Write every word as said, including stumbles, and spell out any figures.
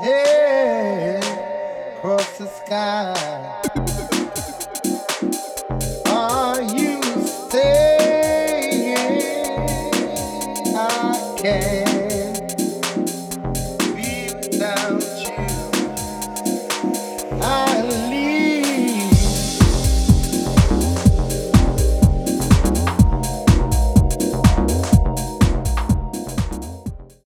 yeah, across the sky. Are you staying? I can't.